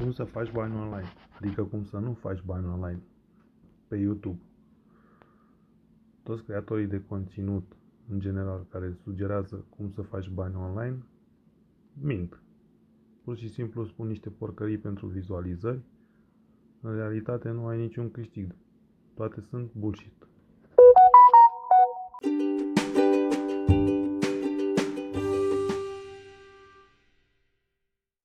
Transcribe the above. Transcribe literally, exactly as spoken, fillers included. Cum să faci bani online? Adică cum să nu faci bani online pe YouTube. Toți creatorii de conținut, în general, care sugerează cum să faci bani online, mint. Pur și simplu spun niște porcării pentru vizualizări. În realitate nu ai niciun câștig. Toate sunt bullshit.